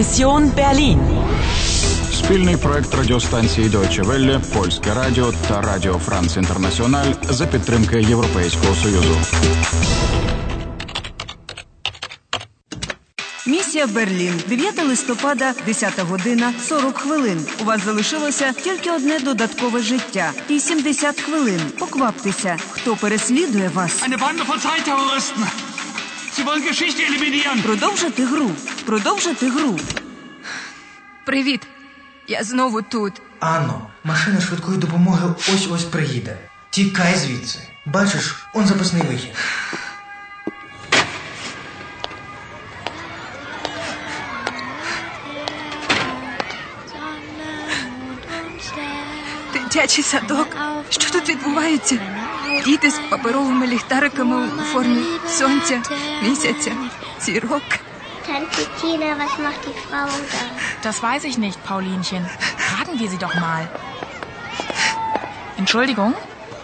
Mission Berlin. Спільний проект радіостанції Deutsche Welle, Polska Radio та Radio France International за підтримки Європейського Союзу. Місія Берлін. 9 листопада, 10 година, 40 хвилин. У вас залишилося тільки одне додаткове життя. І 70 хвилин. Покваптеся. Хто переслідує вас? Eine Bande von Zeitterroristen. Sie wollen Geschichte eliminieren. Продовжити гру. Продовжити гру. Привіт. Я знову тут. Анно, машина швидкої допомоги ось-ось приїде. Тікай звідси. Бачиш, он запасний вихід. Дитячий садок. Що тут відбувається? Діти з паперовими ліхтариками у формі сонця, місяця, зірок. Tante Tina, was macht die Frau da? Das weiß ich nicht, Paulinchen. Raten wir sie doch mal. Entschuldigung,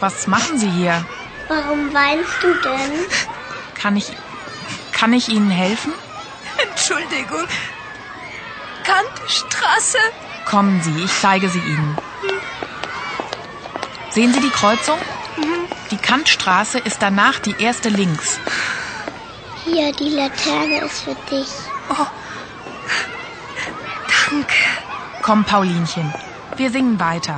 was machen Sie hier? Warum weinst du denn? Kann ich Ihnen helfen? Entschuldigung. Kantstraße. Kommen Sie, ich zeige sie Ihnen. Sehen Sie die Kreuzung? Mhm. Die Kantstraße ist danach die erste links. Hier, die Laterne ist für dich. Oh, danke. Komm, Paulinchen, wir singen weiter.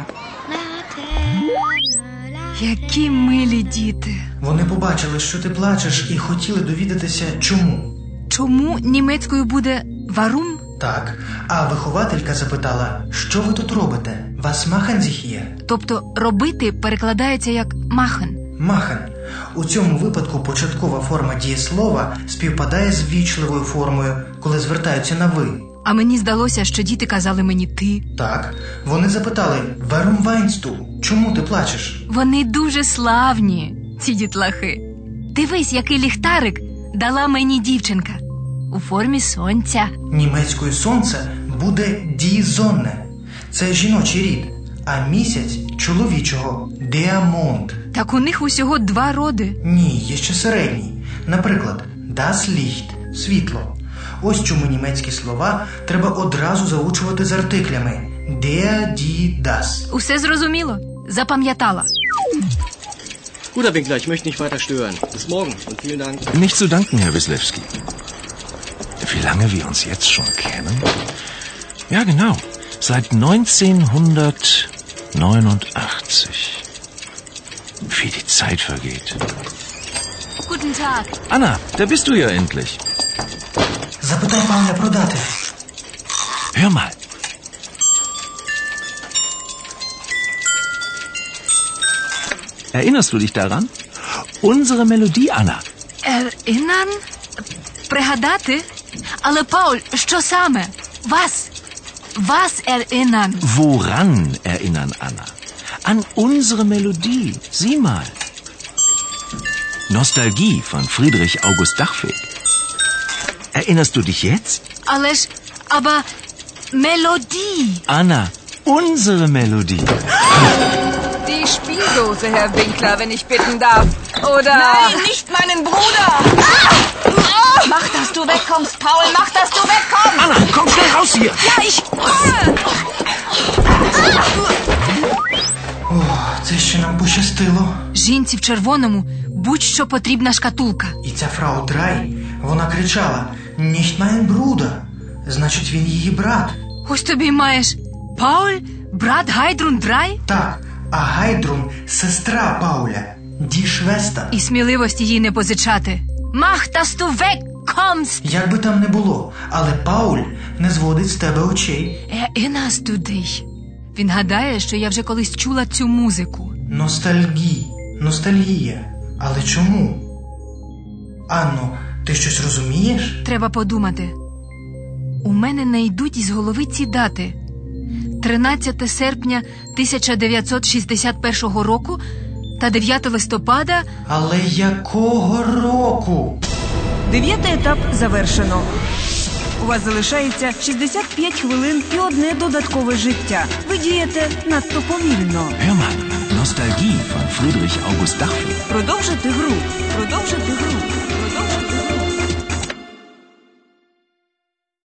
Які милі діти. Вони побачили, що ти плачеш, і хотіли довідатися, чому. Чому німецькою буде «варум»? Так, а вихователька запитала, що ви тут робите? «Was machen Sie hier?» Тобто «робити» перекладається як «machen». «Machen». У цьому випадку початкова форма дієслова співпадає з вічливою формою, коли звертаються на «ви». А мені здалося, що діти казали мені «ти». Так, вони запитали «Warum weinst du?» «Чому ти плачеш?» Вони дуже славні, ці дітлахи. Дивись, який ліхтарик дала мені дівчинка. У формі сонця. Німецькою сонце буде «дізонне». Це жіночий рід, а місяць – чоловічого – «der Mond». Так у них усього два роди. Ні, є ще середній. Наприклад, «das Licht» – світло. Ось чому німецькі слова треба одразу заучувати з артиклями «der», «die», «das». Усе зрозуміло. Запам'ятала. Guter Winkler, ich möchte nicht weiter stören. Bis morgen und vielen Dank. Nicht zu danken, Herr Wislewski. Wie lange wir uns jetzt schon kennen? Ja, genau. Seit 1989. Wie die Zeit vergeht. Guten Tag. Anna, da bist du ja endlich. Zapatai Paula Prodate. Hör mal. Erinnerst du dich daran? Unsere Melodie, Anna. Erinnern? Пригадати? Але, Paul, що саме? Was? Was erinnern? Woran erinnern, Anna? An unsere Melodie. Sieh mal. Ностальгія von Friedrich August Dachfeld. Erinnerst du dich jetzt? Але ж, aber Melodie. Anna, unsere Melodie. Die Spieldose, Herr Winkler, wenn ich bitten darf. Oder... Nein, nicht meinen Bruder. Ah! Mach, dass du wegkommst, Paul. Mach, dass du wegkommst. Anna, komm schnell raus hier. Ja, ich komme. Це ще нам пощастило. Жінці в червоному будь-що потрібна шкатулка. І ця фрау Драй, вона кричала, nicht mein Bruder. Значить, він її брат. Ось тобі маєш. Paul, брат Гайдрун Драй? Так, а Гайдрун – сестра Пауля. Die Schwester. І сміливості їй не позичати. Mach, dass du wegkommst. Як би там не було, але Пауль не зводить з тебе очей. Erinnerst du dich? Він гадає, що я вже колись чула цю музику. Ностальгія. Але чому? Анно, ти щось розумієш? Треба подумати. У мене не йдуть із голови ці дати. 13 серпня 1961 року та 9 листопада... Але якого року? 9-й етап завершено. У вас залишається 65 хвилин і одне додаткове життя. Ви дієте надто повільно. Герман, Ностальгія von Friedrich August Dachfeld. Продовжити гру.